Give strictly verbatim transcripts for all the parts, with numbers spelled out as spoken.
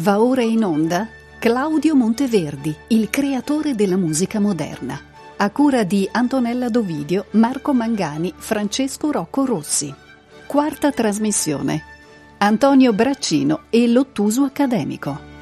Va ora in onda Claudio Monteverdi, il creatore della musica moderna, a cura di Antonella Dovidio, Marco Mangani, Francesco Rocco Rossi. Quarta trasmissione. Antonio Braccino e l'Ottuso Accademico.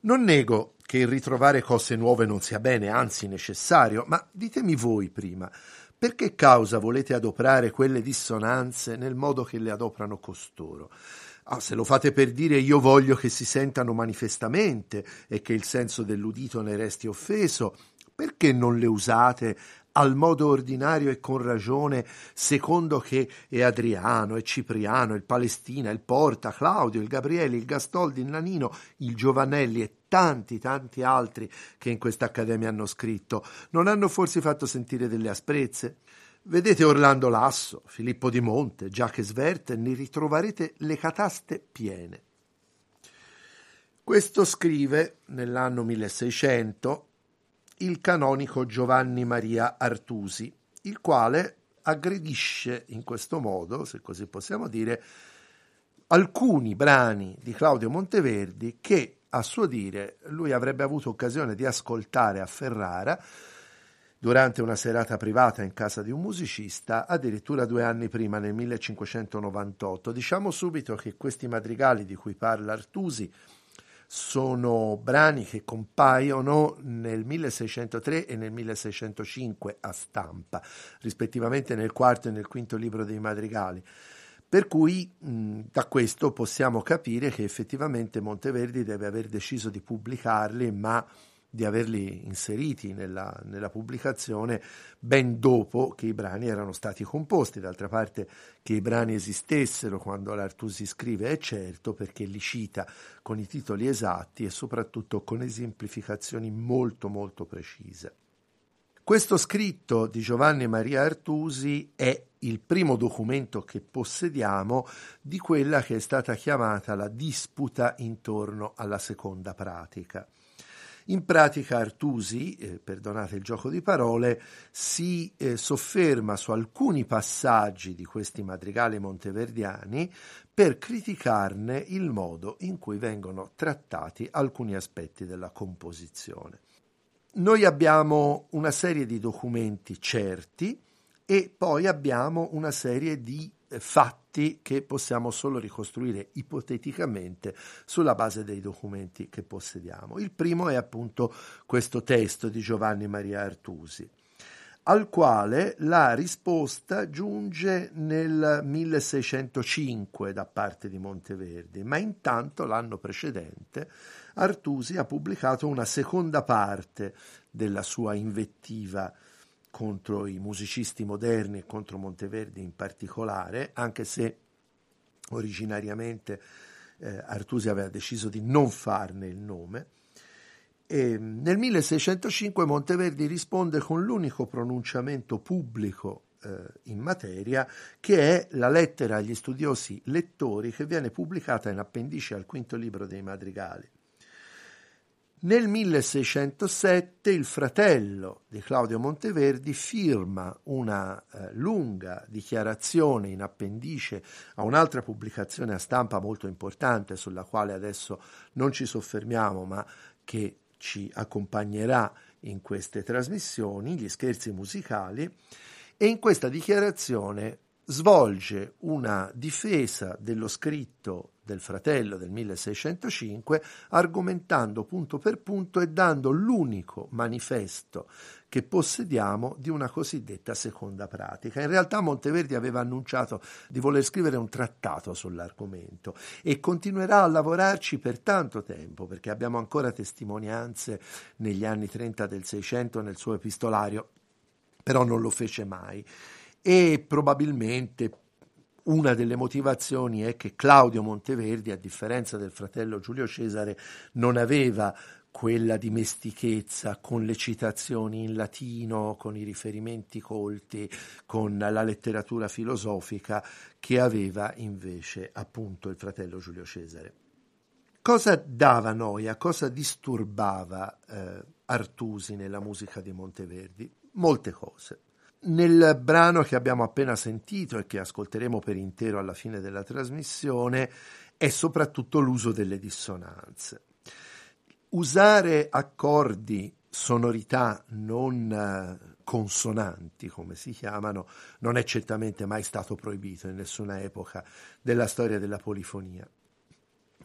Non nego che il ritrovare cose nuove non sia bene, anzi necessario, ma ditemi voi prima, perché causa volete adoprare quelle dissonanze nel modo che le adoprano costoro? Ah, se lo fate per dire io voglio che si sentano manifestamente e che il senso dell'udito ne resti offeso, perché non le usate al modo ordinario e con ragione, secondo che è Adriano, è Cipriano, il Palestina, il Porta, Claudio, il Gabriele, il Gastoldi, il Nanino, il Giovanelli e tanti tanti altri che in questa accademia hanno scritto, non hanno forse fatto sentire delle asprezze? Vedete Orlando Lasso, Filippo Di Monte, Giaches de Wert, ne ritroverete le cataste piene. Questo scrive nell'anno milleseicento il canonico Giovanni Maria Artusi, il quale aggredisce in questo modo, se così possiamo dire, alcuni brani di Claudio Monteverdi che, a suo dire, lui avrebbe avuto occasione di ascoltare a Ferrara durante una serata privata in casa di un musicista, addirittura due anni prima, nel millecinquecentonovantotto. Diciamo subito che questi madrigali di cui parla Artusi sono brani che compaiono nel milleseicentotre e nel milleseicentocinque a stampa, rispettivamente nel quarto e nel quinto libro dei Madrigali. Per cui mh, da questo possiamo capire che effettivamente Monteverdi deve aver deciso di pubblicarli, ma di averli inseriti nella, nella pubblicazione ben dopo che i brani erano stati composti. D'altra parte, che i brani esistessero quando l'Artusi scrive è certo, perché li cita con i titoli esatti e soprattutto con esemplificazioni molto molto precise. Questo scritto di Giovanni Maria Artusi è il primo documento che possediamo di quella che è stata chiamata la disputa intorno alla seconda pratica. In pratica Artusi, eh, perdonate il gioco di parole, si eh, sofferma su alcuni passaggi di questi madrigali monteverdiani per criticarne il modo in cui vengono trattati alcuni aspetti della composizione. Noi abbiamo una serie di documenti certi e poi abbiamo una serie di eh, fatti che possiamo solo ricostruire ipoteticamente sulla base dei documenti che possediamo. Il primo è appunto questo testo di Giovanni Maria Artusi, al quale la risposta giunge nel milleseicentocinque da parte di Monteverdi, ma intanto l'anno precedente Artusi ha pubblicato una seconda parte della sua invettiva contro i musicisti moderni e contro Monteverdi in particolare, anche se originariamente eh, Artusi aveva deciso di non farne il nome. E nel milleseicentocinque Monteverdi risponde con l'unico pronunciamento pubblico eh, in materia, che è la lettera agli studiosi lettori che viene pubblicata in appendice al quinto libro dei Madrigali. Nel milleseicentosette il fratello di Claudio Monteverdi firma una eh, lunga dichiarazione in appendice a un'altra pubblicazione a stampa molto importante, sulla quale adesso non ci soffermiamo, ma che ci accompagnerà in queste trasmissioni, gli scherzi musicali, e in questa dichiarazione svolge una difesa dello scritto del fratello del milleseicentocinque, argomentando punto per punto e dando l'unico manifesto che possediamo di una cosiddetta seconda pratica. In realtà Monteverdi aveva annunciato di voler scrivere un trattato sull'argomento e continuerà a lavorarci per tanto tempo, perché abbiamo ancora testimonianze negli anni trenta del Seicento nel suo epistolario, però non lo fece mai. E probabilmente una delle motivazioni è che Claudio Monteverdi, a differenza del fratello Giulio Cesare, non aveva quella dimestichezza con le citazioni in latino, con i riferimenti colti, con la letteratura filosofica che aveva invece appunto il fratello Giulio Cesare. Cosa dava noia, cosa disturbava eh, Artusi nella musica di Monteverdi? Molte cose. Nel brano che abbiamo appena sentito e che ascolteremo per intero alla fine della trasmissione è soprattutto l'uso delle dissonanze. Usare accordi, sonorità non consonanti, come si chiamano, non è certamente mai stato proibito in nessuna epoca della storia della polifonia.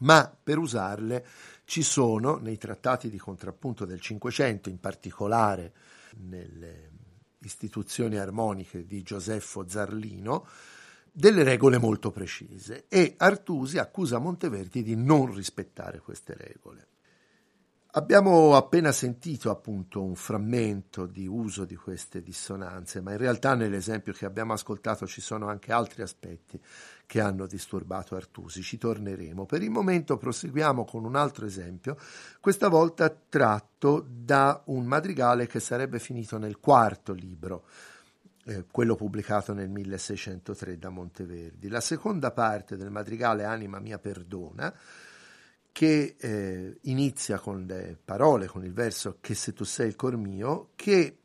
Ma per usarle ci sono, nei trattati di contrappunto del Cinquecento, in particolare nelle istituzioni armoniche di Giuseppe Zarlino, delle regole molto precise, e Artusi accusa Monteverdi di non rispettare queste regole. Abbiamo appena sentito appunto un frammento di uso di queste dissonanze, ma in realtà nell'esempio che abbiamo ascoltato ci sono anche altri aspetti che hanno disturbato Artusi. Ci torneremo. Per il momento proseguiamo con un altro esempio, questa volta tratto da un madrigale che sarebbe finito nel quarto libro, eh, quello pubblicato nel milleseicentotre da Monteverdi. La seconda parte del madrigale Anima mia perdona, che eh, inizia con le parole, con il verso "che se tu sei il cor mio", che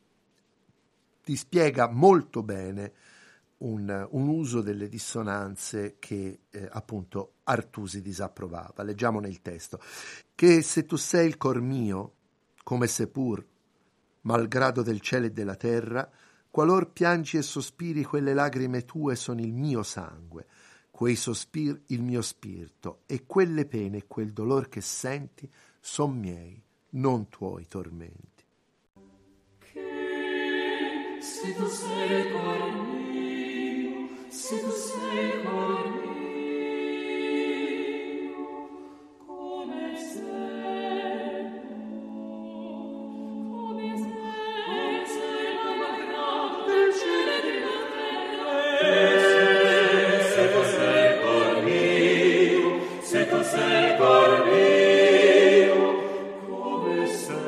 dispiega molto bene Un, un uso delle dissonanze che eh, appunto Artusi disapprovava. Leggiamo nel testo: "Che se tu sei il cor mio, come se pur, malgrado del cielo e della terra, qualor piangi e sospiri, quelle lagrime tue sono il mio sangue, quei sospir il mio spirito, e quelle pene e quel dolor che senti son miei, non tuoi tormenti." Che se tu sei il cor mio, se tu sei il cor mio, come se come se la malgrado del cielo e della terra, se tu sei il cor mio, se tu sei il cor mio, come se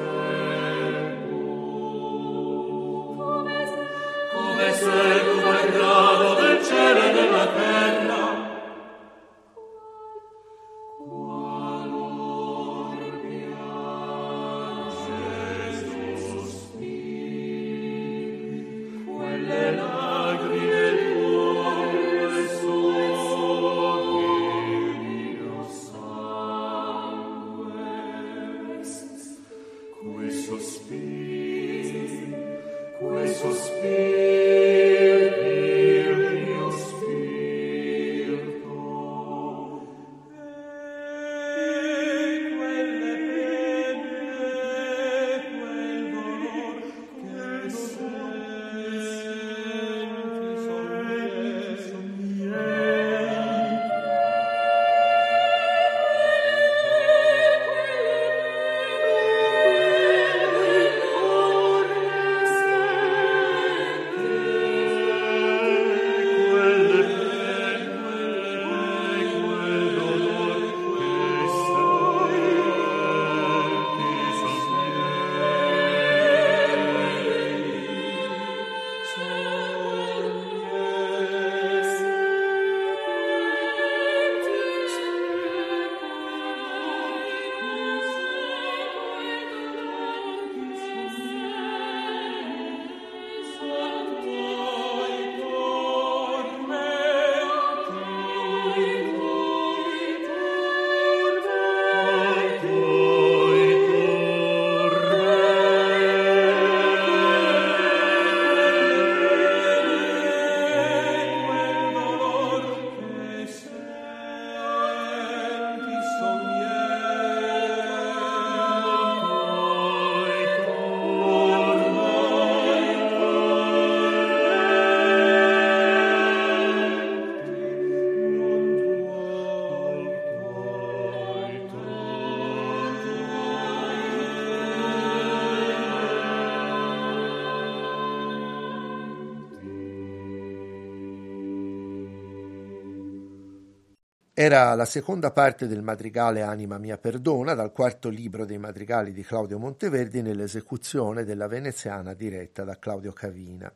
come se la malgrado del cielo e della terra, Era la seconda parte del madrigale Anima mia perdona, dal quarto libro dei madrigali di Claudio Monteverdi, nell'esecuzione della Venexiana diretta da Claudio Cavina.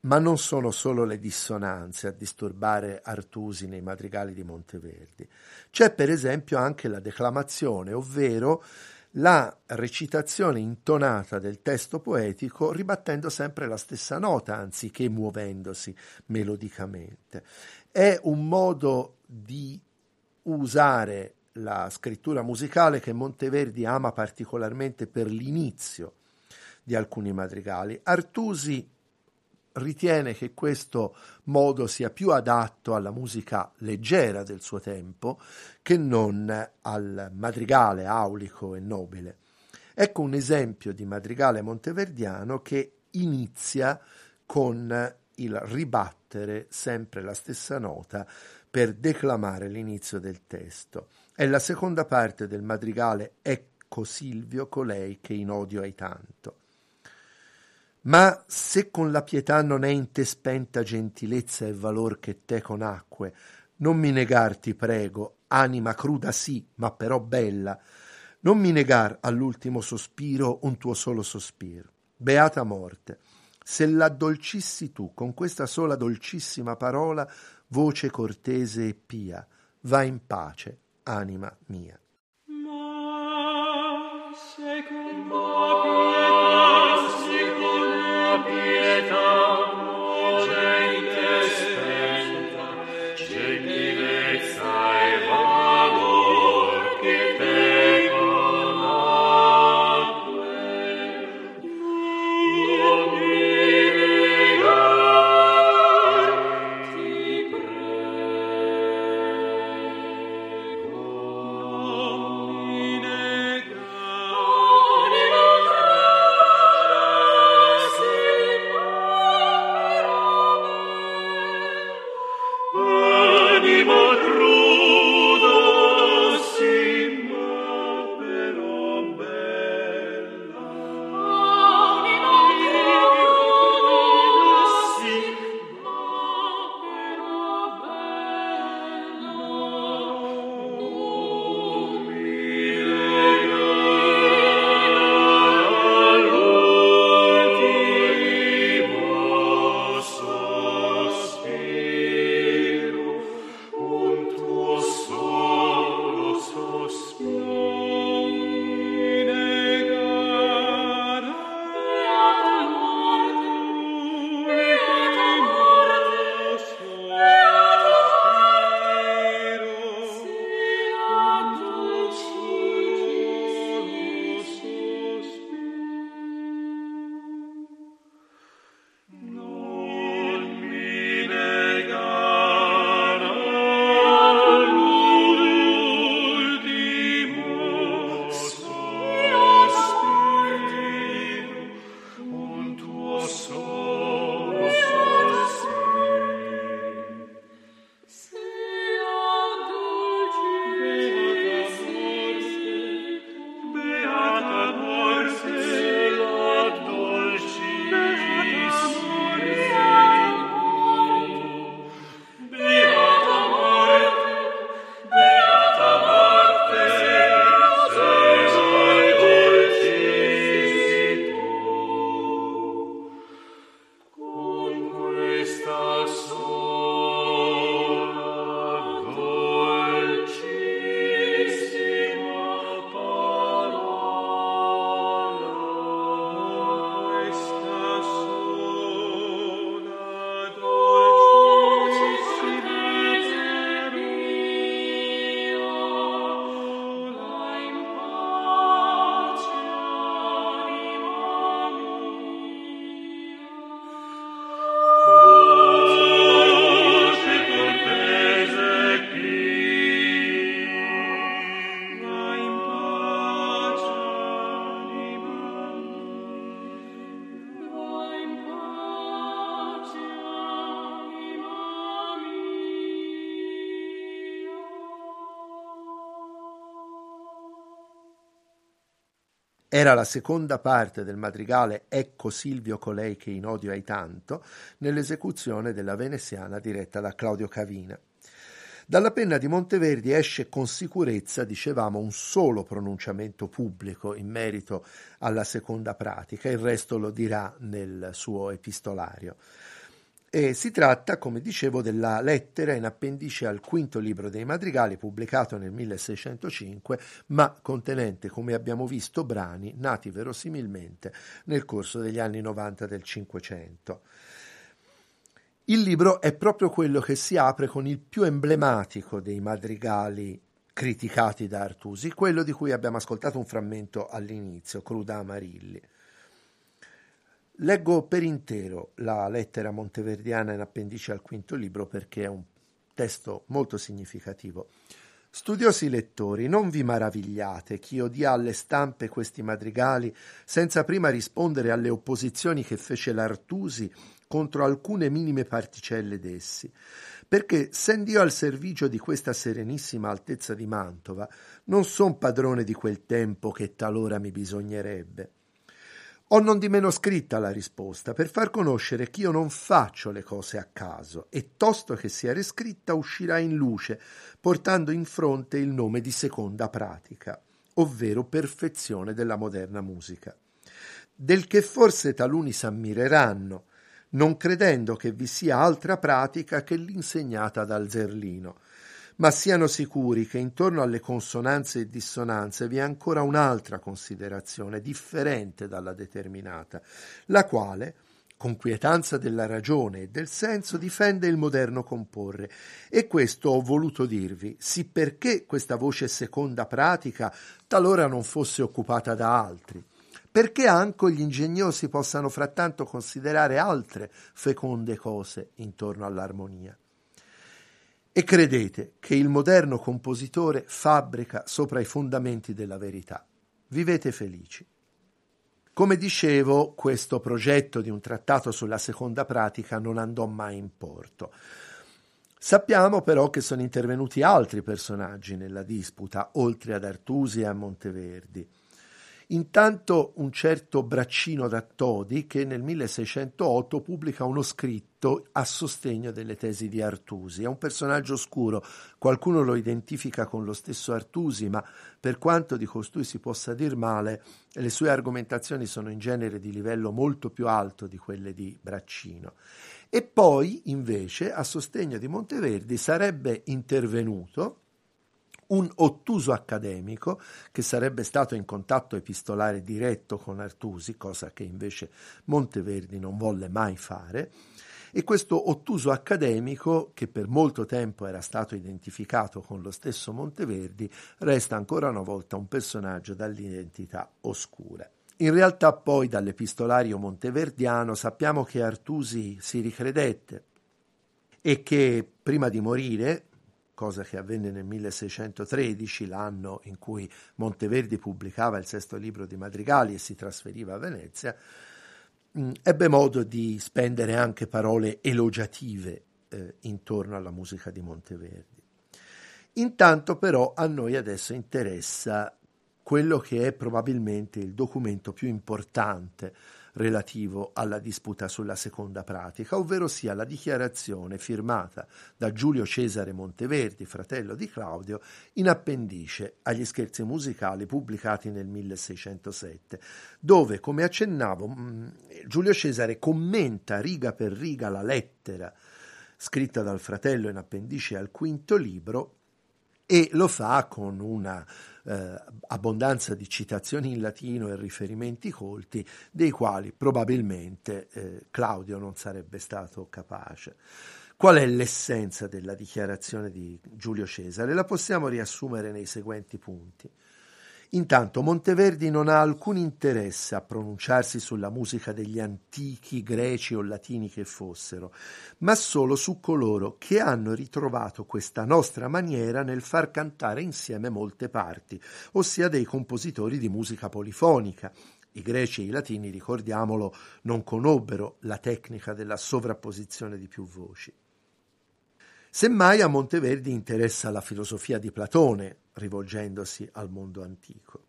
Ma non sono solo le dissonanze a disturbare Artusi nei madrigali di Monteverdi. C'è per esempio anche la declamazione, ovvero la recitazione intonata del testo poetico ribattendo sempre la stessa nota anziché muovendosi melodicamente. È un modo di usare la scrittura musicale che Monteverdi ama particolarmente per l'inizio di alcuni madrigali. Artusi ritiene che questo modo sia più adatto alla musica leggera del suo tempo che non al madrigale aulico e nobile. Ecco un esempio di madrigale monteverdiano che inizia con il ribattere sempre la stessa nota per declamare l'inizio del testo. È la seconda parte del madrigale Ecco Silvio, colei che in odio hai tanto. Ma se con la pietà non è in te spenta gentilezza e valor che te conacque, non mi negar ti prego, anima cruda sì, ma però bella, non mi negar all'ultimo sospiro un tuo solo sospiro. Beata morte, se l'addolcissi tu con questa sola dolcissima parola, voce cortese e pia, va in pace, anima mia. Ma se con la pietà, se con la pietà non in te spenta, gentilezza e valor che te conacque, non mi negar, ti prego, non mi negar, animo crudo sì, ma però bella, all'ultimo sospiro un tuo solo sospiro, mi negare non mi negare all'ultimo sospiro un tuo solo sospiro. Beata morte, se la dolcissi, beata morte, beata morte, se la dolcissi tu, con questa sola dolcissima parola, questa sola dolcissima parola, in pace anima mia. Voce cortese e pia, va in pace anima mia, va in pace anima mia. Era la seconda parte del madrigale Ecco Silvio, colei che in odio hai tanto, nell'esecuzione della Venexiana diretta da Claudio Cavina. Dalla penna di Monteverdi esce con sicurezza, dicevamo, un solo pronunciamento pubblico in merito alla seconda pratica, il resto lo dirà nel suo epistolario. E si tratta, come dicevo, della lettera in appendice al quinto libro dei Madrigali, pubblicato nel milleseicentocinque, ma contenente, come abbiamo visto, brani nati verosimilmente nel corso degli anni novanta del Cinquecento. Il libro è proprio quello che si apre con il più emblematico dei Madrigali criticati da Artusi, quello di cui abbiamo ascoltato un frammento all'inizio, Cruda Amarilli. Leggo per intero la lettera monteverdiana in appendice al quinto libro perché è un testo molto significativo. Studiosi lettori, non vi maravigliate chi odia alle stampe questi madrigali senza prima rispondere alle opposizioni che fece l'Artusi contro alcune minime particelle d'essi, perché, s'end'io al servigio di questa serenissima altezza di Mantova, non son padrone di quel tempo che talora mi bisognerebbe. Ho non di meno scritta la risposta per far conoscere che io non faccio le cose a caso e tosto che sia riscritta uscirà in luce portando in fronte il nome di seconda pratica, ovvero perfezione della moderna musica, del che forse taluni s'ammireranno, non credendo che vi sia altra pratica che l'insegnata dal Zarlino, ma siano sicuri che intorno alle consonanze e dissonanze vi è ancora un'altra considerazione differente dalla determinata, la quale, con quietanza della ragione e del senso, difende il moderno comporre. E questo ho voluto dirvi, sì perché questa voce seconda pratica talora non fosse occupata da altri, perché anche gli ingegnosi possano frattanto considerare altre feconde cose intorno all'armonia. E credete che il moderno compositore fabbrica sopra i fondamenti della verità. Vivete felici. Come dicevo, questo progetto di un trattato sulla seconda pratica non andò mai in porto. Sappiamo però che sono intervenuti altri personaggi nella disputa, oltre ad Artusi e a Monteverdi. Intanto un certo Braccino da Todi che nel milleseicentootto pubblica uno scritto a sostegno delle tesi di Artusi. È un personaggio oscuro, qualcuno lo identifica con lo stesso Artusi, ma per quanto di costui si possa dir male, le sue argomentazioni sono in genere di livello molto più alto di quelle di Braccino. E poi, invece, a sostegno di Monteverdi sarebbe intervenuto un Ottuso Accademico che sarebbe stato in contatto epistolare diretto con Artusi, cosa che invece Monteverdi non volle mai fare, e questo Ottuso Accademico, che per molto tempo era stato identificato con lo stesso Monteverdi, resta ancora una volta un personaggio dall'identità oscura. In realtà poi dall'epistolario monteverdiano sappiamo che Artusi si ricredette e che prima di morire, cosa che avvenne nel milleseicentotredici, l'anno in cui Monteverdi pubblicava il sesto libro di Madrigali e si trasferiva a Venezia, ebbe modo di spendere anche parole elogiative eh, intorno alla musica di Monteverdi. Intanto però a noi adesso interessa quello che è probabilmente il documento più importante relativo alla disputa sulla seconda pratica, ovvero sia la dichiarazione firmata da Giulio Cesare Monteverdi, fratello di Claudio, in appendice agli Scherzi musicali pubblicati nel milleseicentossette, dove, come accennavo, Giulio Cesare commenta riga per riga la lettera scritta dal fratello in appendice al quinto libro e lo fa con una Eh, abbondanza di citazioni in latino e riferimenti colti dei quali probabilmente eh, Claudio non sarebbe stato capace. Qual è l'essenza della dichiarazione di Giulio Cesare? La possiamo riassumere nei seguenti punti. Intanto Monteverdi non ha alcun interesse a pronunciarsi sulla musica degli antichi greci o latini che fossero, ma solo su coloro che hanno ritrovato questa nostra maniera nel far cantare insieme molte parti, ossia dei compositori di musica polifonica. I greci e i latini, ricordiamolo, non conobbero la tecnica della sovrapposizione di più voci. Semmai a Monteverdi interessa la filosofia di Platone, rivolgendosi al mondo antico.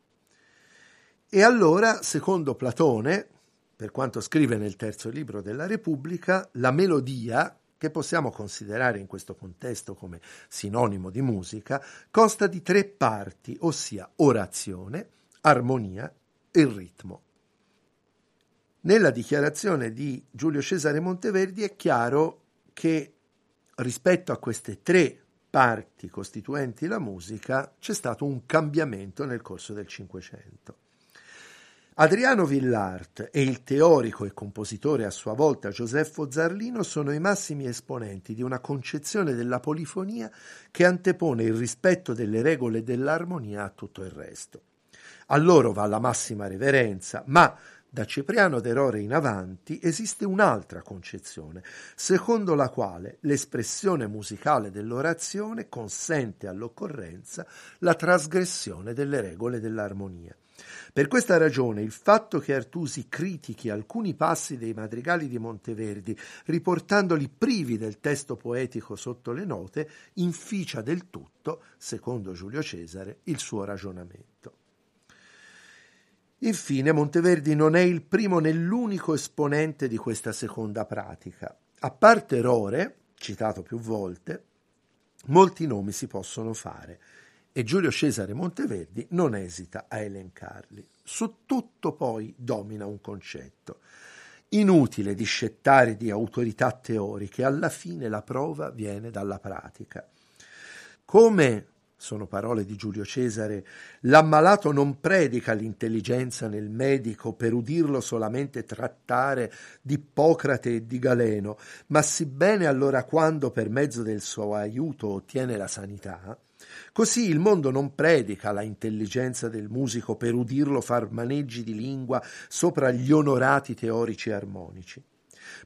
E allora, secondo Platone, per quanto scrive nel terzo libro della Repubblica, la melodia, che possiamo considerare in questo contesto come sinonimo di musica, consta di tre parti, ossia orazione, armonia e ritmo. Nella dichiarazione di Giulio Cesare Monteverdi è chiaro che rispetto a queste tre parti costituenti la musica c'è stato un cambiamento nel corso del Cinquecento. Adriano Villart e il teorico e compositore a sua volta Giuseppe Zarlino sono i massimi esponenti di una concezione della polifonia che antepone il rispetto delle regole dell'armonia a tutto il resto. A loro va la massima reverenza, ma da Cipriano d'Erore in avanti esiste un'altra concezione, secondo la quale l'espressione musicale dell'orazione consente all'occorrenza la trasgressione delle regole dell'armonia. Per questa ragione il fatto che Artusi critichi alcuni passi dei madrigali di Monteverdi, riportandoli privi del testo poetico sotto le note, inficia del tutto, secondo Giulio Cesare, il suo ragionamento. Infine, Monteverdi non è il primo né l'unico esponente di questa seconda pratica. A parte Erore, citato più volte, molti nomi si possono fare, e Giulio Cesare Monteverdi non esita a elencarli. Su tutto poi domina un concetto. Inutile discettare di autorità teoriche, alla fine la prova viene dalla pratica. Come, sono parole di Giulio Cesare, l'ammalato non predica l'intelligenza nel medico per udirlo solamente trattare di Ippocrate e di Galeno, ma sebbene allora quando per mezzo del suo aiuto ottiene la sanità, così il mondo non predica la intelligenza del musico per udirlo far maneggi di lingua sopra gli onorati teorici armonici.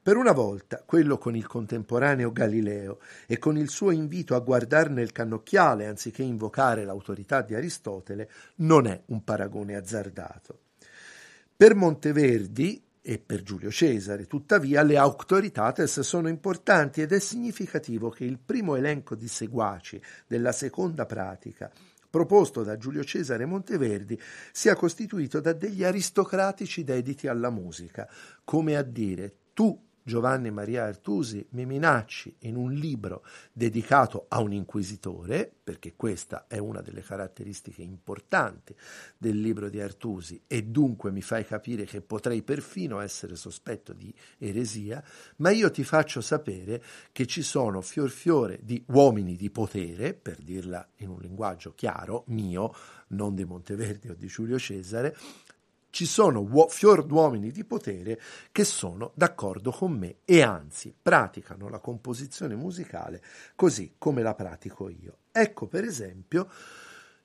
Per una volta, quello con il contemporaneo Galileo e con il suo invito a guardarne il cannocchiale anziché invocare l'autorità di Aristotele non è un paragone azzardato. Per Monteverdi e per Giulio Cesare, tuttavia, le auctoritates sono importanti ed è significativo che il primo elenco di seguaci della seconda pratica, proposto da Giulio Cesare Monteverdi, sia costituito da degli aristocratici dediti alla musica, come a dire: tu, Giovanni Maria Artusi, mi minacci in un libro dedicato a un inquisitore, perché questa è una delle caratteristiche importanti del libro di Artusi, e dunque mi fai capire che potrei perfino essere sospetto di eresia, ma io ti faccio sapere che ci sono fior fiore di uomini di potere, per dirla in un linguaggio chiaro, mio, non di Monteverdi o di Giulio Cesare, ci sono uo- fior d'uomini di potere che sono d'accordo con me e anzi praticano la composizione musicale così come la pratico io. Ecco per esempio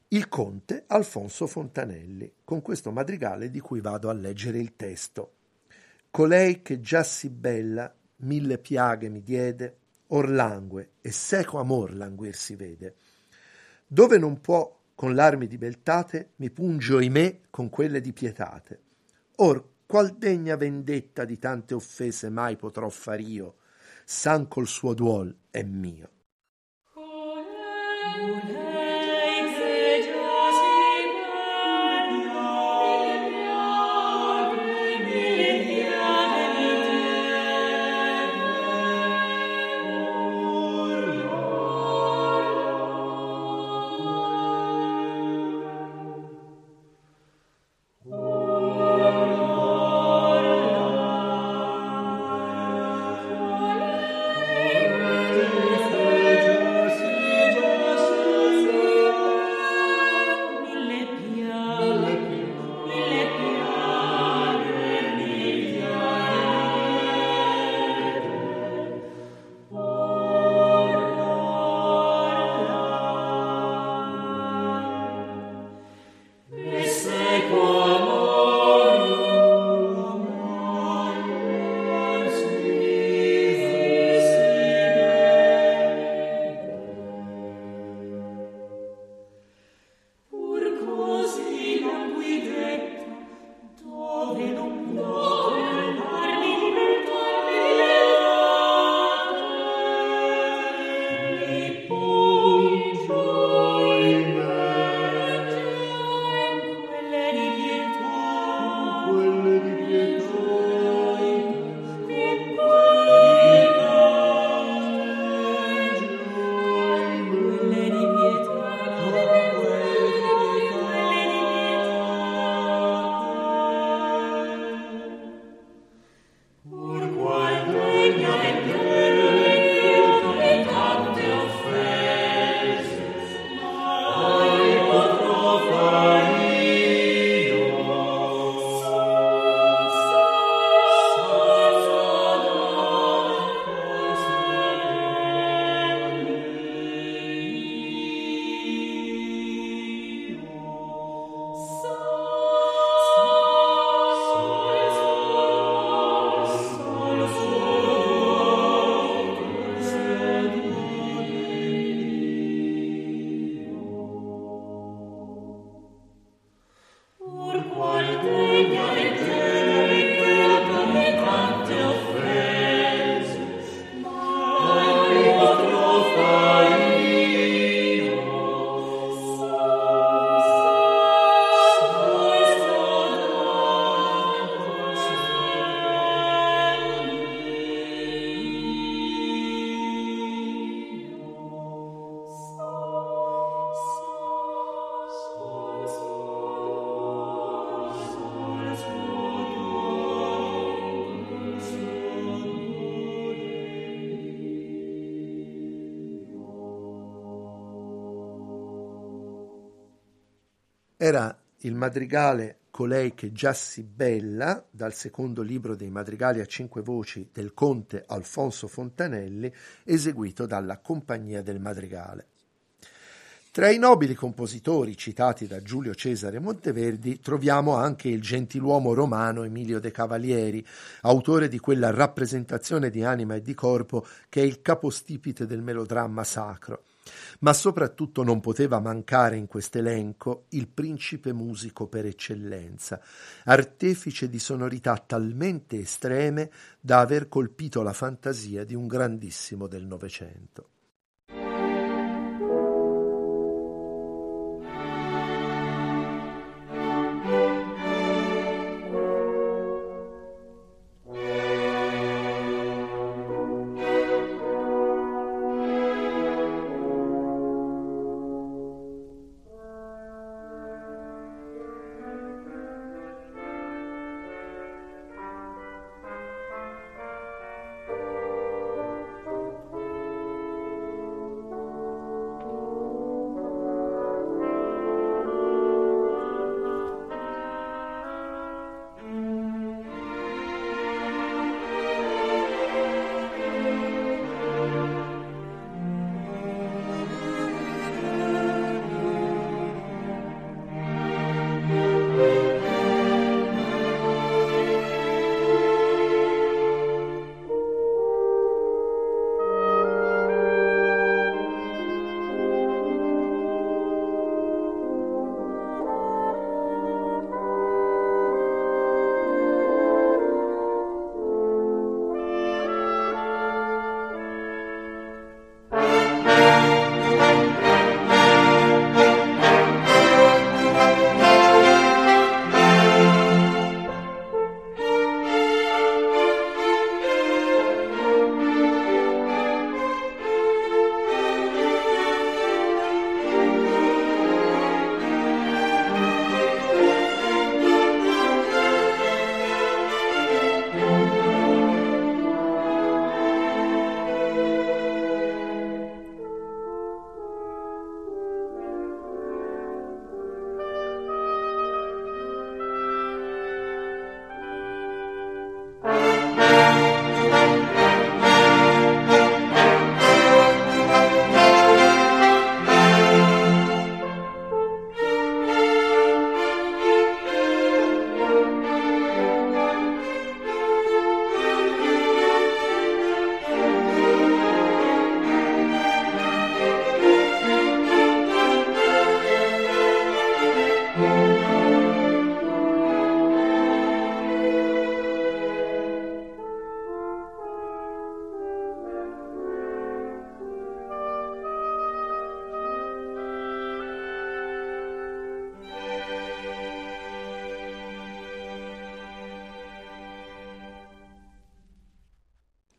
il conte Alfonso Fontanelli con questo madrigale di cui vado a leggere il testo. Colei che già sì bella, mille piaghe mi diede, or langue e seco amor languir si vede. Dove non può con l'armi di Beltate mi punge oimè con quelle di Pietate. Or qual degna vendetta di tante offese mai potrò far io, san col suo duol è mio. Thank you. Era il madrigale Colei che già sì bella, dal secondo libro dei madrigali a cinque voci del conte Alfonso Fontanelli, eseguito dalla Compagnia del Madrigale. Tra i nobili compositori citati da Giulio Cesare Monteverdi troviamo anche il gentiluomo romano Emilio De Cavalieri, autore di quella rappresentazione di anima e di corpo che è il capostipite del melodramma sacro. Ma soprattutto non poteva mancare in quest'elenco il principe musico per eccellenza, artefice di sonorità talmente estreme da aver colpito la fantasia di un grandissimo del Novecento.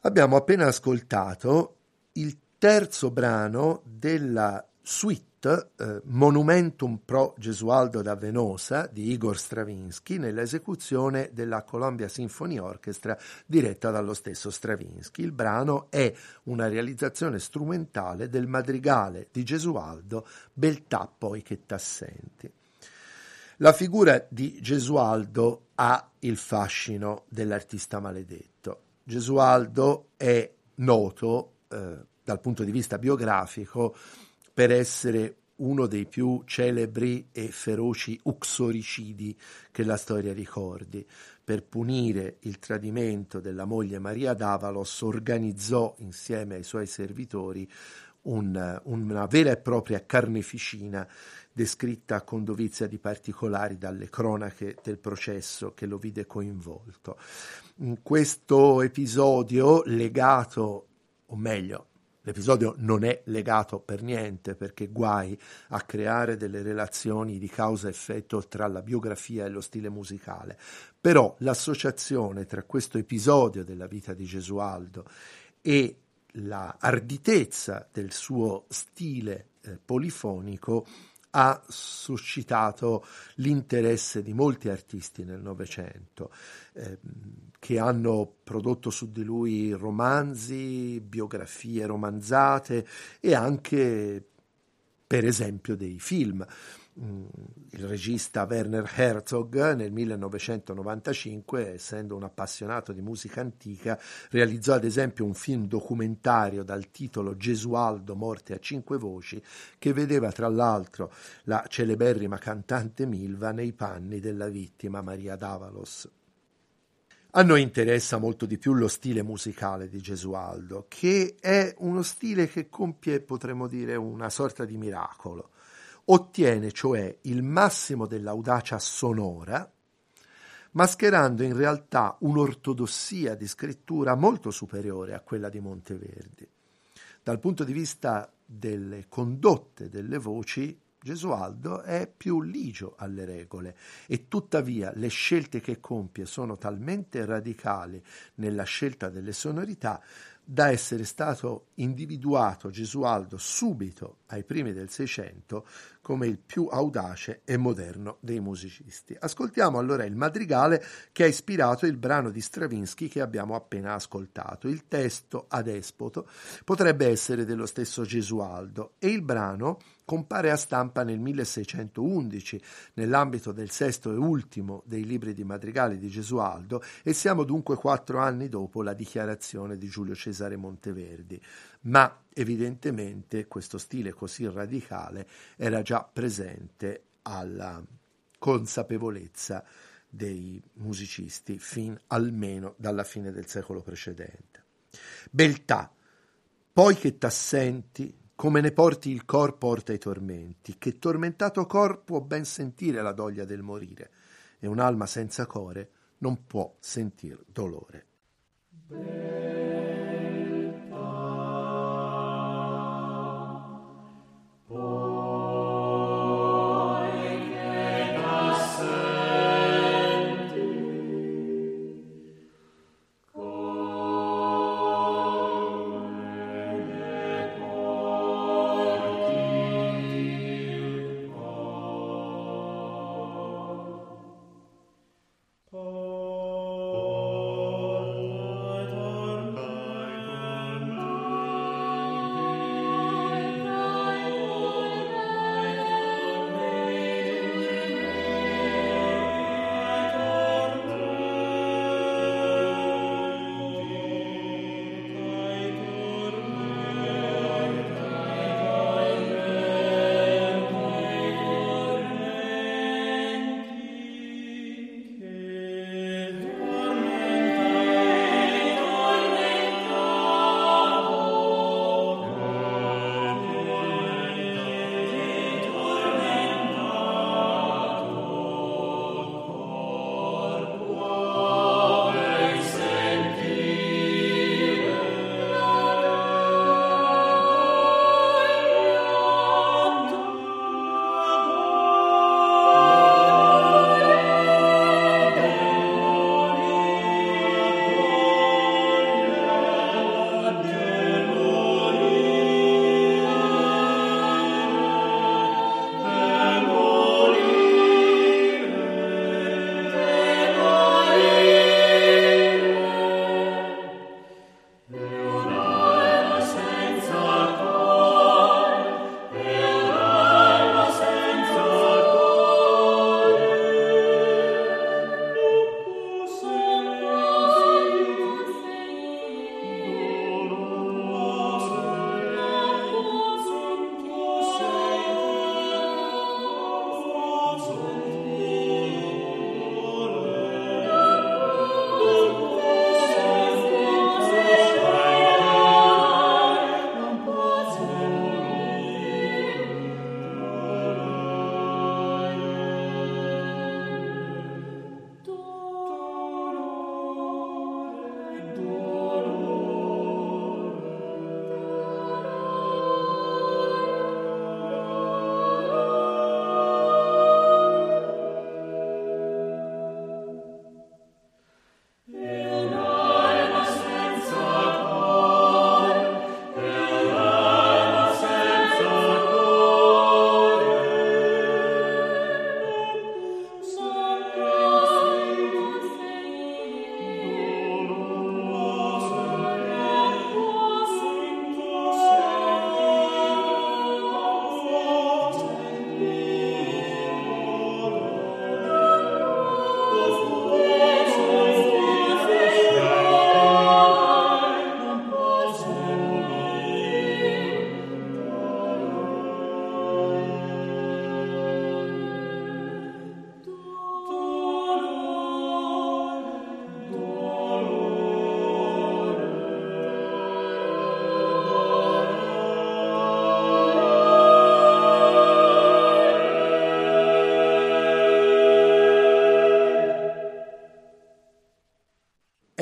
Abbiamo appena ascoltato il terzo brano della suite eh, Monumentum pro Gesualdo da Venosa di Igor Stravinsky nell'esecuzione della Columbia Symphony Orchestra diretta dallo stesso Stravinsky. Il brano è una realizzazione strumentale del madrigale di Gesualdo Beltà poi che t'assenti. La figura di Gesualdo ha il fascino dell'artista maledetto. Gesualdo è noto eh, dal punto di vista biografico per essere uno dei più celebri e feroci uxoricidi che la storia ricordi. Per punire il tradimento della moglie Maria d'Avalos organizzò insieme ai suoi servitori un, una vera e propria carneficina descritta con dovizia di particolari dalle cronache del processo che lo vide coinvolto. In questo episodio legato, o meglio, l'episodio non è legato per niente, perché guai a creare delle relazioni di causa-effetto tra la biografia e lo stile musicale. Però l'associazione tra questo episodio della vita di Gesualdo e la arditezza del suo stile eh, polifonico ha suscitato l'interesse di molti artisti nel Novecento eh, che hanno prodotto su di lui romanzi, biografie romanzate e anche, per esempio, dei film. il regista Werner Herzog nel millenovecentonovantacinque, essendo un appassionato di musica antica, realizzò ad esempio un film documentario dal titolo Gesualdo, morte a cinque voci, che vedeva tra l'altro la celeberrima cantante Milva nei panni della vittima Maria d'Avalos. A noi interessa molto di più lo stile musicale di Gesualdo, che è uno stile che compie, potremmo dire, una sorta di miracolo. Ottiene cioè il massimo dell'audacia sonora, mascherando in realtà un'ortodossia di scrittura molto superiore a quella di Monteverdi. Dal punto di vista delle condotte delle voci, Gesualdo è più ligio alle regole, e tuttavia le scelte che compie sono talmente radicali nella scelta delle sonorità da essere stato individuato Gesualdo subito ai primi del Seicento come il più audace e moderno dei musicisti. Ascoltiamo allora il madrigale che ha ispirato il brano di Stravinsky che abbiamo appena ascoltato. Il testo, adespoto, potrebbe essere dello stesso Gesualdo, e il brano compare a stampa nel milleseicentoundici nell'ambito del sesto e ultimo dei libri di madrigali di Gesualdo, e siamo dunque quattro anni dopo la dichiarazione di Giulio Cesare Monteverdi, ma evidentemente questo stile così radicale era già presente alla consapevolezza dei musicisti fin almeno dalla fine del secolo precedente. Beltà, poi che t'assenti, come ne porti il cor porta i tormenti, che tormentato cor può ben sentire la doglia del morire, e un'alma senza core non può sentir dolore.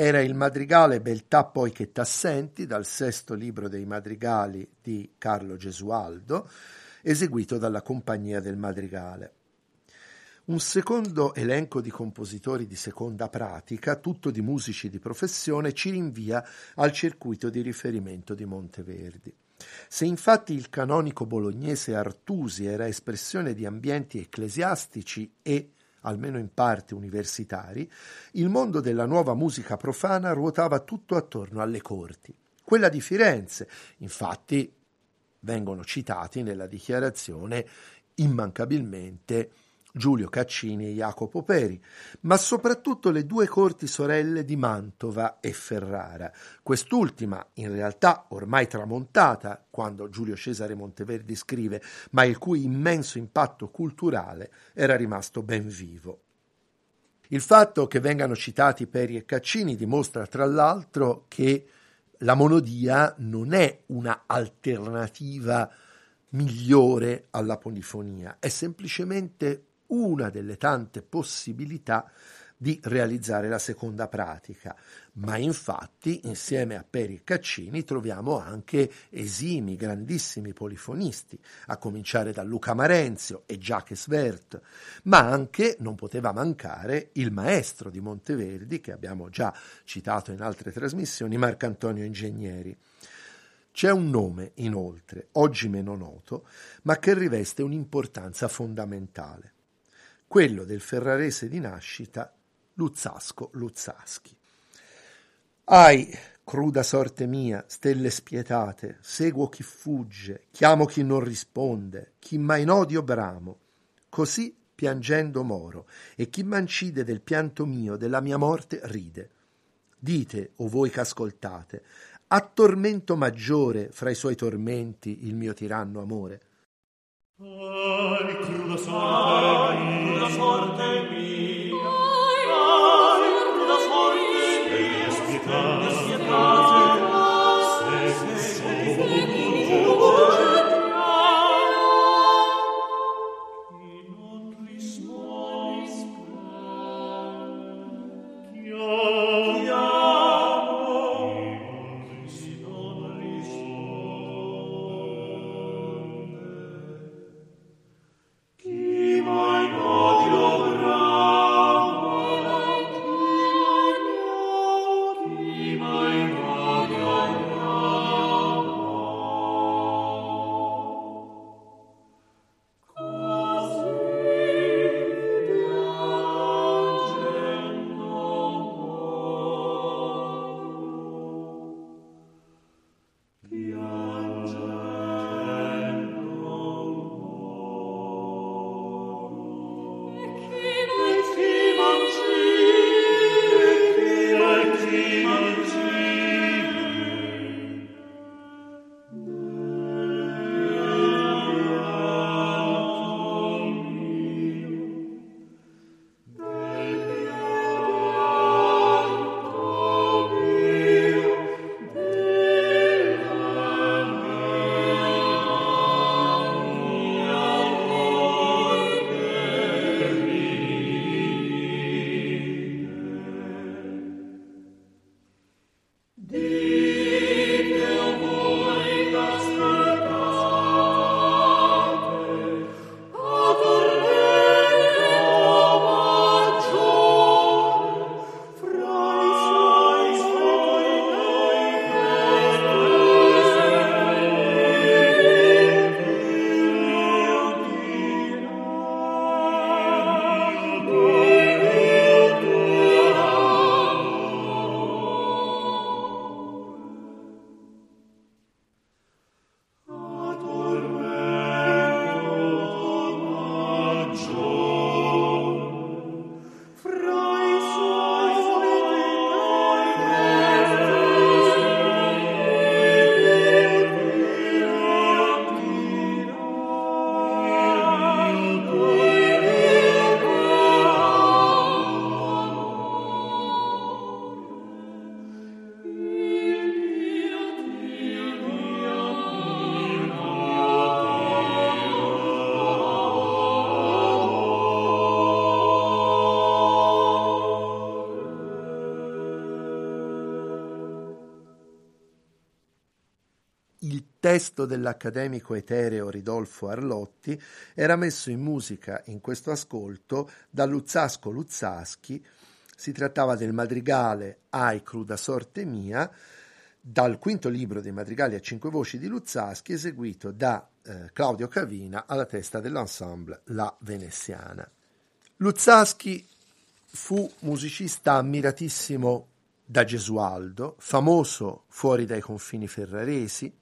Era il madrigale Beltà poi che t'assenti, dal sesto libro dei madrigali di Carlo Gesualdo, eseguito dalla Compagnia del Madrigale. Un secondo elenco di compositori di seconda pratica, tutto di musici di professione, ci rinvia al circuito di riferimento di Monteverdi. Se infatti il canonico bolognese Artusi era espressione di ambienti ecclesiastici e, almeno in parte, universitari, il mondo della nuova musica profana ruotava tutto attorno alle corti. Quella di Firenze, infatti, vengono citati nella dichiarazione immancabilmente Giulio Caccini e Jacopo Peri, ma soprattutto le due corti sorelle di Mantova e Ferrara, quest'ultima in realtà ormai tramontata quando Giulio Cesare Monteverdi scrive, ma il cui immenso impatto culturale era rimasto ben vivo. Il fatto che vengano citati Peri e Caccini dimostra tra l'altro che la monodia non è una alternativa migliore alla polifonia, è semplicemente una delle tante possibilità di realizzare la seconda pratica, ma infatti insieme a Peri e Caccini troviamo anche esimi, grandissimi polifonisti, a cominciare da Luca Marenzio e Giaches de Wert, ma anche non poteva mancare il maestro di Monteverdi, che abbiamo già citato in altre trasmissioni, Marcantonio Ingegneri. C'è un nome, inoltre, oggi meno noto, ma che riveste un'importanza fondamentale, quello del ferrarese di nascita Luzzasco Luzzaschi. Ahi, cruda sorte mia, stelle spietate, seguo chi fugge, chiamo chi non risponde, chi mai in odio bramo, così piangendo moro, e chi m'ancide del pianto mio, della mia morte ride. Dite, o voi ch'ascoltate, a tormento maggiore fra i suoi tormenti il mio tiranno amore. Ahi, cruda sorte mia, cruda sorte mia, ahi, cruda sorte mia, stelle spietate, senso che non risponde, chiama, you. testo dell'accademico etereo Ridolfo Arlotti era messo in musica in questo ascolto da Luzzasco Luzzaschi. Si trattava del madrigale Ahi cruda sorte mia, dal quinto libro dei madrigali a cinque voci di Luzzaschi, eseguito da eh, Claudio Cavina alla testa dell'ensemble La Venexiana. Luzzaschi fu musicista ammiratissimo da Gesualdo, famoso fuori dai confini ferraresi,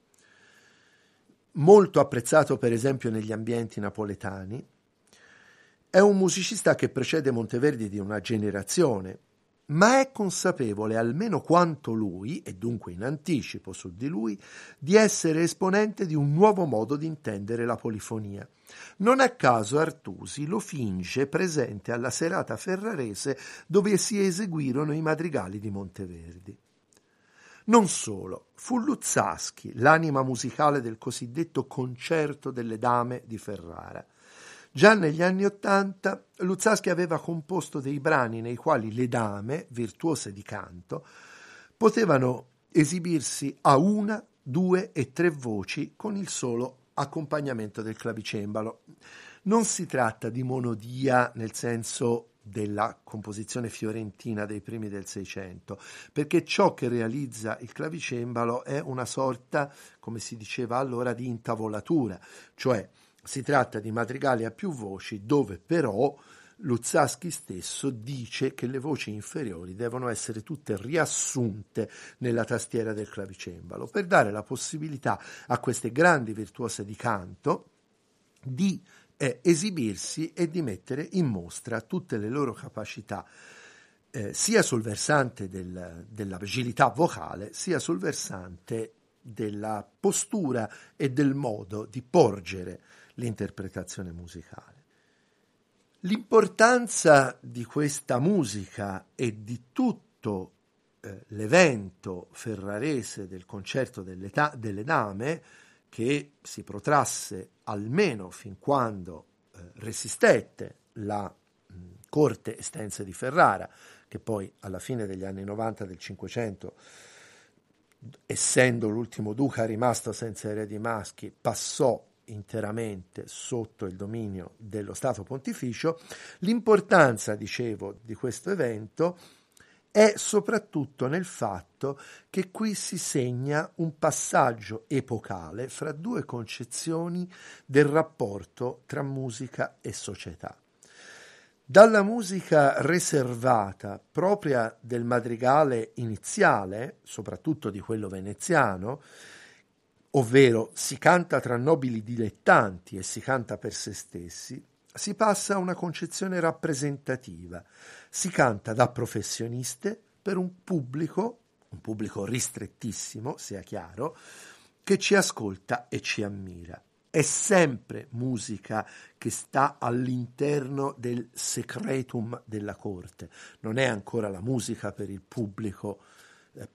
molto apprezzato per esempio negli ambienti napoletani. È un musicista che precede Monteverdi di una generazione, ma è consapevole, almeno quanto lui, e dunque in anticipo su di lui, di essere esponente di un nuovo modo di intendere la polifonia. Non a caso Artusi lo finge presente alla serata ferrarese dove si eseguirono i madrigali di Monteverdi. Non solo, fu Luzzaschi l'anima musicale del cosiddetto concerto delle dame di Ferrara. Già negli anni Ottanta Luzzaschi aveva composto dei brani nei quali le dame, virtuose di canto, potevano esibirsi a una, due e tre voci con il solo accompagnamento del clavicembalo. Non si tratta di monodia nel senso della composizione fiorentina dei primi del Seicento, perché ciò che realizza il clavicembalo è una sorta, come si diceva allora, di intavolatura, cioè si tratta di madrigali a più voci dove però Luzzaschi stesso dice che le voci inferiori devono essere tutte riassunte nella tastiera del clavicembalo per dare la possibilità a queste grandi virtuose di canto di eh, esibirsi e di mettere in mostra tutte le loro capacità eh, sia sul versante del, dell'agilità vocale sia sul versante della postura e del modo di porgere l'interpretazione musicale. L'importanza di questa musica e di tutto eh, l'evento ferrarese del concerto delle, ta- delle dame, che si protrasse almeno fin quando eh, resistette la mh, corte estense di Ferrara, che poi alla fine degli anni novanta del Cinquecento, essendo l'ultimo duca rimasto senza eredi maschi, passò interamente sotto il dominio dello Stato Pontificio. L'importanza, dicevo, di questo evento è soprattutto nel fatto che qui si segna un passaggio epocale fra due concezioni del rapporto tra musica e società. Dalla musica riservata, propria del madrigale iniziale, soprattutto di quello veneziano, ovvero si canta tra nobili dilettanti e si canta per se stessi, si passa a una concezione rappresentativa. Si canta da professioniste per un pubblico, un pubblico ristrettissimo, sia chiaro, che ci ascolta e ci ammira. È sempre musica che sta all'interno del secretum della corte. Non è ancora la musica per il pubblico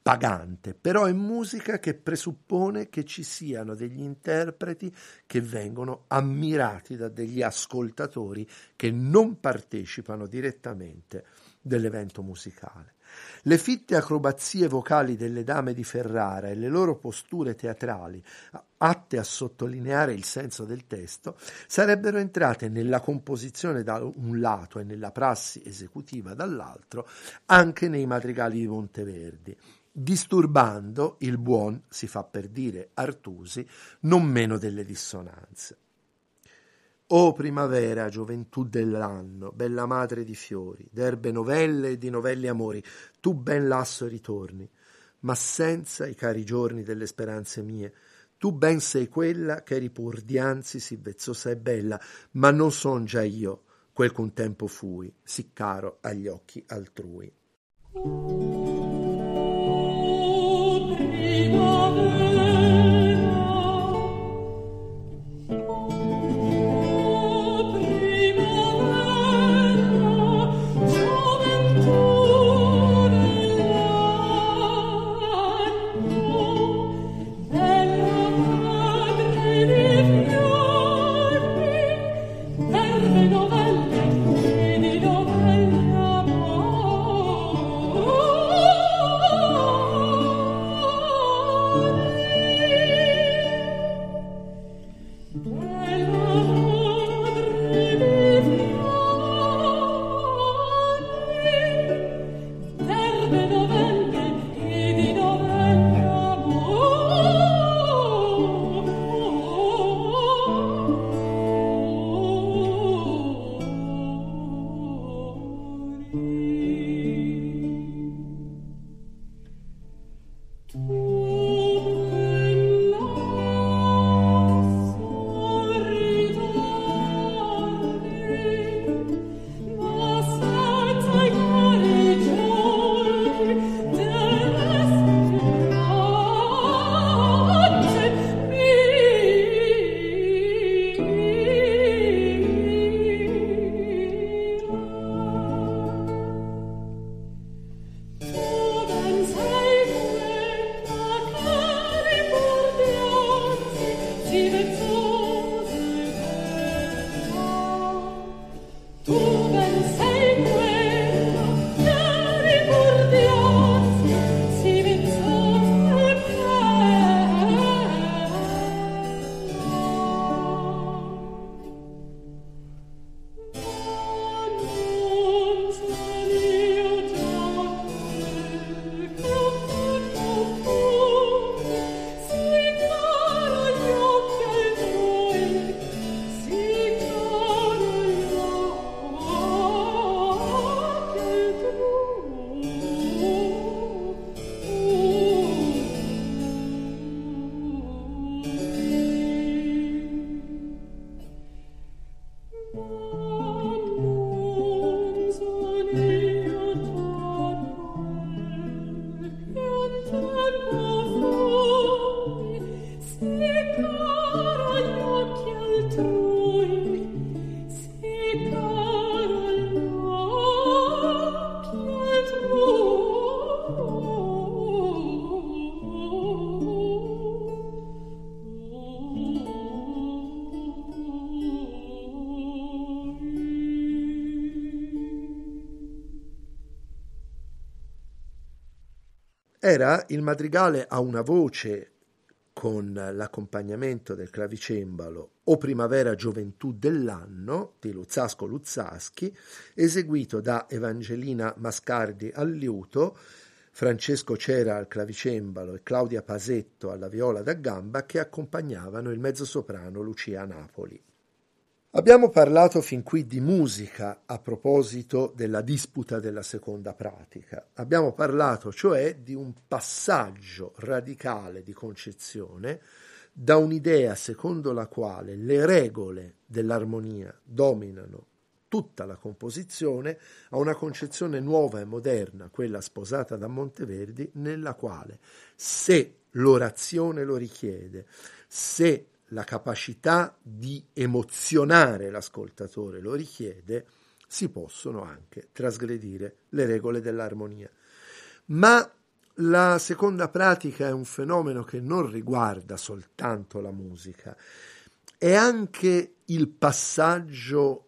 pagante, però è musica che presuppone che ci siano degli interpreti che vengono ammirati da degli ascoltatori che non partecipano direttamente dell'evento musicale. Le fitte acrobazie vocali delle dame di Ferrara e le loro posture teatrali, atte a sottolineare il senso del testo, sarebbero entrate nella composizione da un lato e nella prassi esecutiva dall'altro anche nei madrigali di Monteverdi, disturbando il buon, si fa per dire, Artusi, non meno delle dissonanze. O primavera, gioventù dell'anno, bella madre di fiori, d'erbe novelle e di novelli amori, tu ben lasso ritorni, ma senza i cari giorni delle speranze mie. Tu ben sei quella che eri pur dianzi sì vezzosa e bella, ma non son già io quel ch'un tempo fui, sì caro agli occhi altrui. O primavera, novelle, novella, amore. Era il madrigale a una voce con l'accompagnamento del clavicembalo O primavera gioventù dell'anno di Luzzasco Luzzaschi, eseguito da Evangelina Mascardi al liuto, Francesco Cera al clavicembalo e Claudia Pasetto alla viola da gamba, che accompagnavano il mezzosoprano Lucia Napoli. Abbiamo parlato fin qui di musica a proposito della disputa della seconda pratica. Abbiamo parlato cioè di un passaggio radicale di concezione da un'idea secondo la quale le regole dell'armonia dominano tutta la composizione a una concezione nuova e moderna, quella sposata da Monteverdi, nella quale se l'orazione lo richiede, se la capacità di emozionare l'ascoltatore lo richiede, si possono anche trasgredire le regole dell'armonia. Ma la seconda pratica è un fenomeno che non riguarda soltanto la musica, è anche il passaggio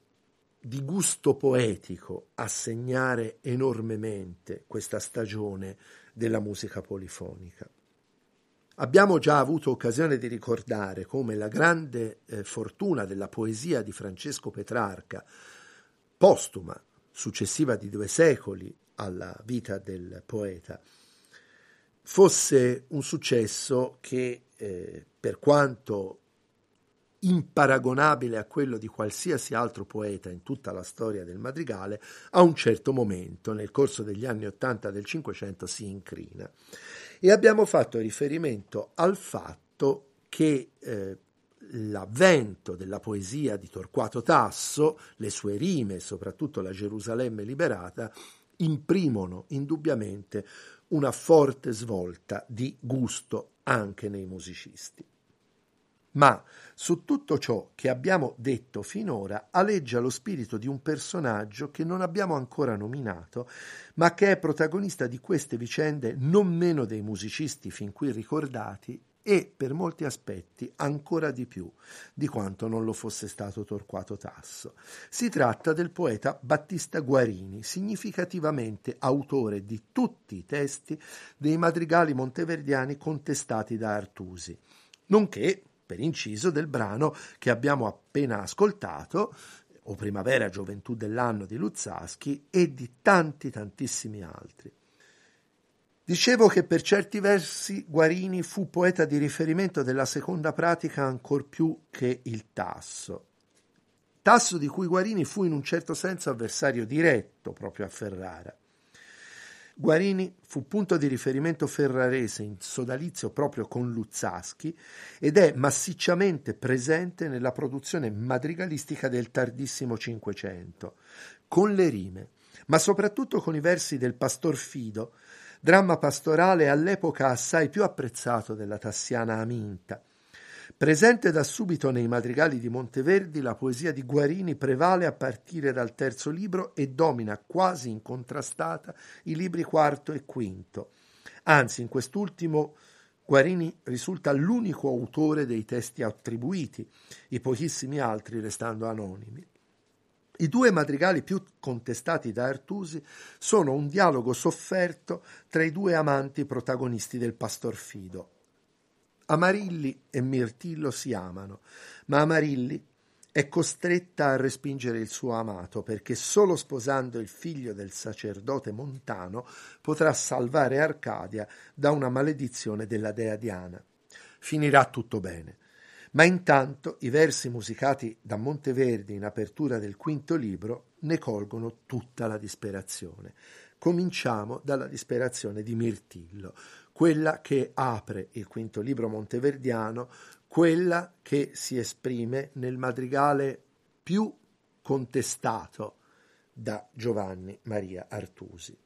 di gusto poetico a segnare enormemente questa stagione della musica polifonica. Abbiamo già avuto occasione di ricordare come la grande eh, fortuna della poesia di Francesco Petrarca, postuma, successiva di due secoli alla vita del poeta, fosse un successo che, eh, per quanto imparagonabile a quello di qualsiasi altro poeta in tutta la storia del madrigale, a un certo momento, nel corso degli anni Ottanta del Cinquecento, si incrina. E abbiamo fatto riferimento al fatto che eh, l'avvento della poesia di Torquato Tasso, le sue rime, soprattutto la Gerusalemme liberata, imprimono indubbiamente una forte svolta di gusto anche nei musicisti. Ma su tutto ciò che abbiamo detto finora aleggia lo spirito di un personaggio che non abbiamo ancora nominato, ma che è protagonista di queste vicende non meno dei musicisti fin qui ricordati e, per molti aspetti, ancora di più di quanto non lo fosse stato Torquato Tasso. Si tratta del poeta Battista Guarini, significativamente autore di tutti i testi dei madrigali monteverdiani contestati da Artusi, nonché, per inciso, del brano che abbiamo appena ascoltato, O primavera gioventù dell'anno di Luzzaschi, e di tanti tantissimi altri. Dicevo che per certi versi Guarini fu poeta di riferimento della seconda pratica ancor più che il Tasso. Tasso di cui Guarini fu in un certo senso avversario diretto proprio a Ferrara. Guarini fu punto di riferimento ferrarese in sodalizio proprio con Luzzaschi ed è massicciamente presente nella produzione madrigalistica del tardissimo Cinquecento, con le rime, ma soprattutto con i versi del Pastor Fido, dramma pastorale all'epoca assai più apprezzato della tassiana Aminta. Presente da subito nei madrigali di Monteverdi, la poesia di Guarini prevale a partire dal terzo libro e domina quasi incontrastata i libri quarto e quinto. Anzi, in quest'ultimo Guarini risulta l'unico autore dei testi attribuiti, i pochissimi altri restando anonimi. I due madrigali più contestati da Artusi sono un dialogo sofferto tra i due amanti protagonisti del Pastor Fido. Amarilli e Mirtillo si amano, ma Amarilli è costretta a respingere il suo amato perché solo sposando il figlio del sacerdote montano potrà salvare Arcadia da una maledizione della dea Diana. Finirà tutto bene. Ma intanto i versi musicati da Monteverdi in apertura del quinto libro ne colgono tutta la disperazione. Cominciamo dalla disperazione di Mirtillo, quella che apre il quinto libro monteverdiano, quella che si esprime nel madrigale più contestato da Giovanni Maria Artusi.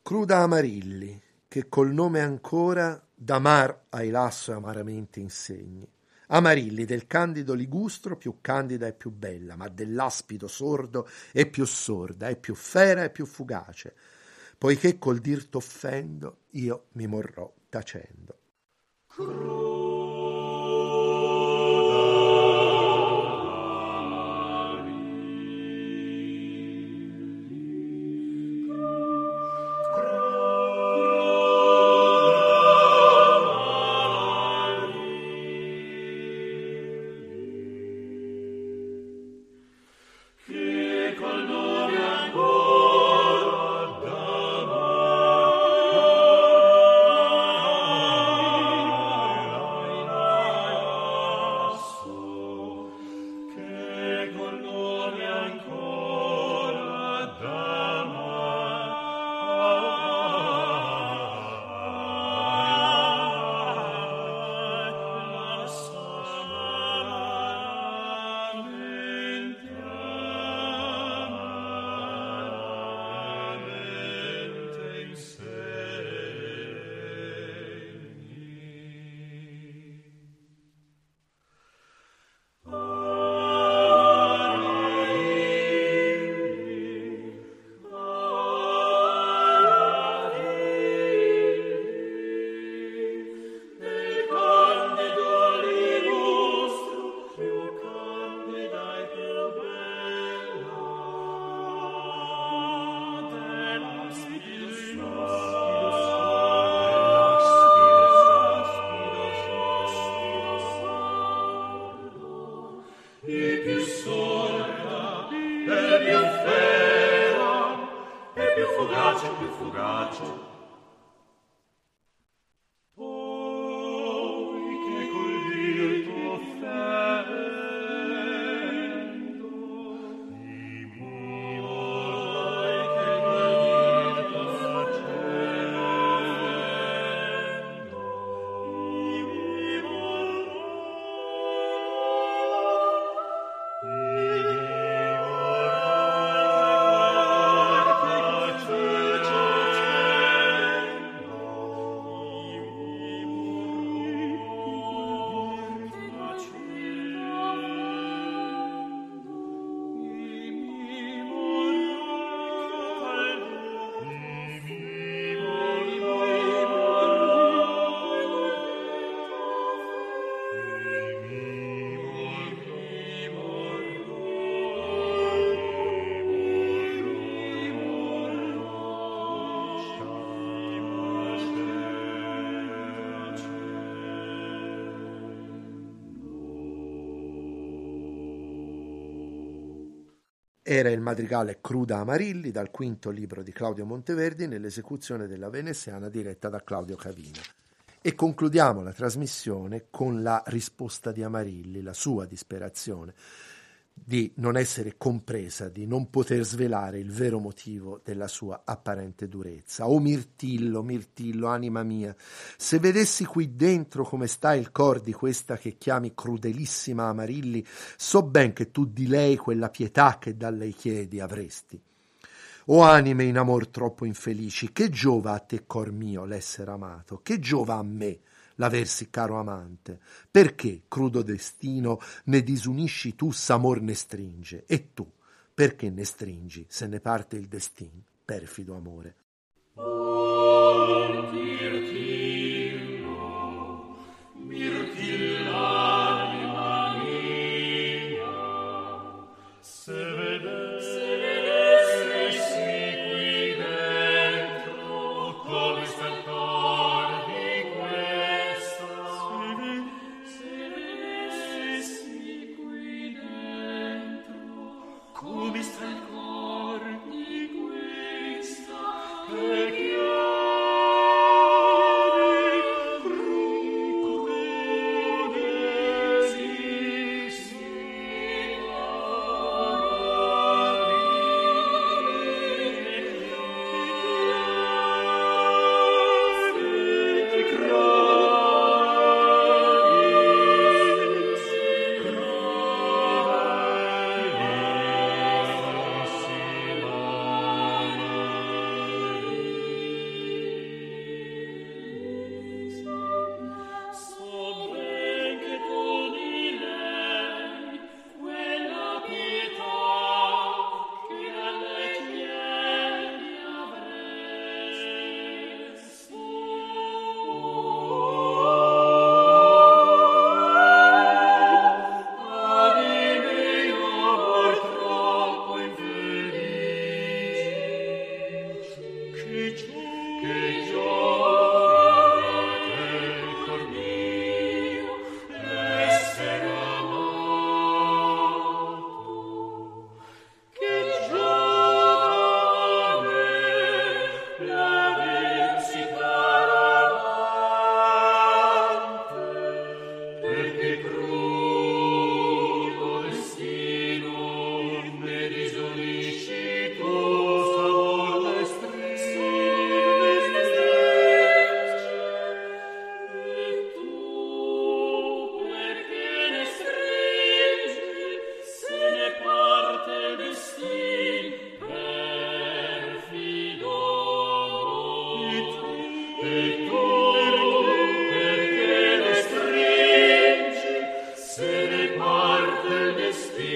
Cruda Amarilli, che col nome ancora d'amar ai lasso e amaramente insegni. Amarilli del candido ligustro più candida e più bella, ma dell'aspido sordo è più sorda, è più fera e più fugace, poiché col dir t'offendo io mi morrò tacendo. Era il madrigale Cruda Amarilli dal quinto libro di Claudio Monteverdi nell'esecuzione della Venexiana diretta da Claudio Cavina. E concludiamo la trasmissione con la risposta di Amarilli, la sua disperazione di non essere compresa, di non poter svelare il vero motivo della sua apparente durezza. O Mirtillo, Mirtillo, anima mia, se vedessi qui dentro come sta il cor di questa che chiami crudelissima Amarilli, so ben che tu di lei quella pietà che da lei chiedi avresti. O anime in amor troppo infelici, che giova a te cor mio l'essere amato, che giova a me l'aversi caro amante, perché, crudo destino, ne disunisci tu s'amor ne stringe, e tu, perché ne stringi se ne parte il destin, perfido amore. Oh, Mirtillo, Mirtilla, anima mia, se vedessi qui dentro come sta il cuore di questa, se vedessi qui dentro come sta il cuore di questa, le chiavi crudesi si So ben che con in lei quella pietà che dalle chiedi avresti. Ma di mio amor troppo infelice che che giova che cor mio essere amato, che giova me l'aversi davanti, perché crudo destino ne disolisci tu sabor le strisce, e tu perché ne stringi se ne parte destin perfido, e tu perché ne stringi se ne parte il destino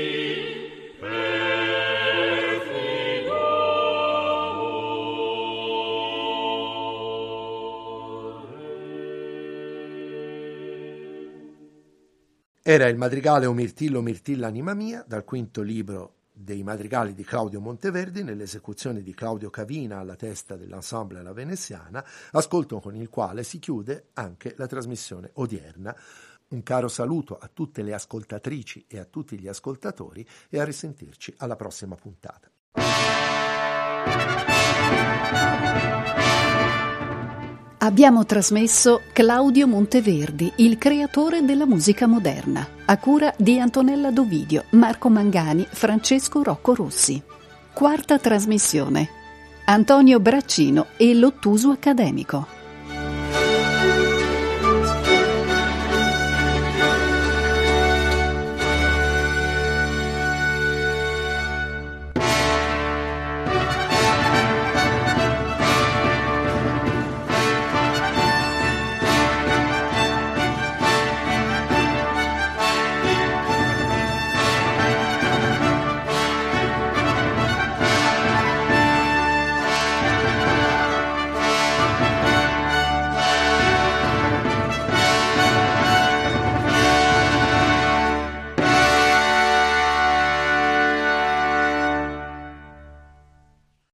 Era il madrigale O Mirtillo, Mirtilla, anima mia, dal quinto libro dei madrigali di Claudio Monteverdi, nell'esecuzione di Claudio Cavina alla testa dell'ensemble La Venexiana, ascolto con il quale si chiude anche la trasmissione odierna. Un caro saluto a tutte le ascoltatrici e a tutti gli ascoltatori e a risentirci alla prossima puntata. Abbiamo trasmesso Claudio Monteverdi, il creatore della musica moderna, a cura di Antonella Dovidio, Marco Mangani, Francesco Rocco Rossi. Quarta trasmissione. Antonio Braccino e l'Ottuso Accademico.